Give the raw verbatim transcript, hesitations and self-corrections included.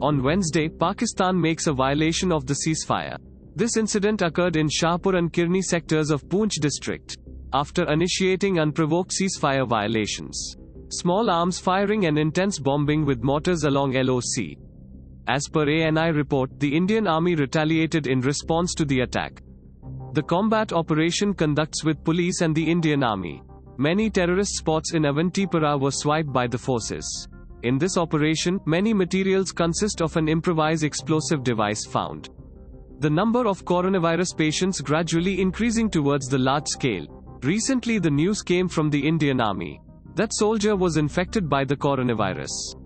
On Wednesday, Pakistan makes a violation of the ceasefire. This incident occurred in Shahpur and Kirni sectors of Poonch district. After initiating unprovoked ceasefire violations, small arms firing and intense bombing with mortars along L O C. As per A N I report, the Indian Army retaliated in response to the attack. The combat operation conducts with police and the Indian Army. Many terrorist spots in Avanti Para were swiped by the forces. In this operation, many materials consist of an improvised explosive device found. The number of coronavirus patients gradually increasing towards the large scale. Recently, the news came from the Indian Army that a soldier was infected by the coronavirus.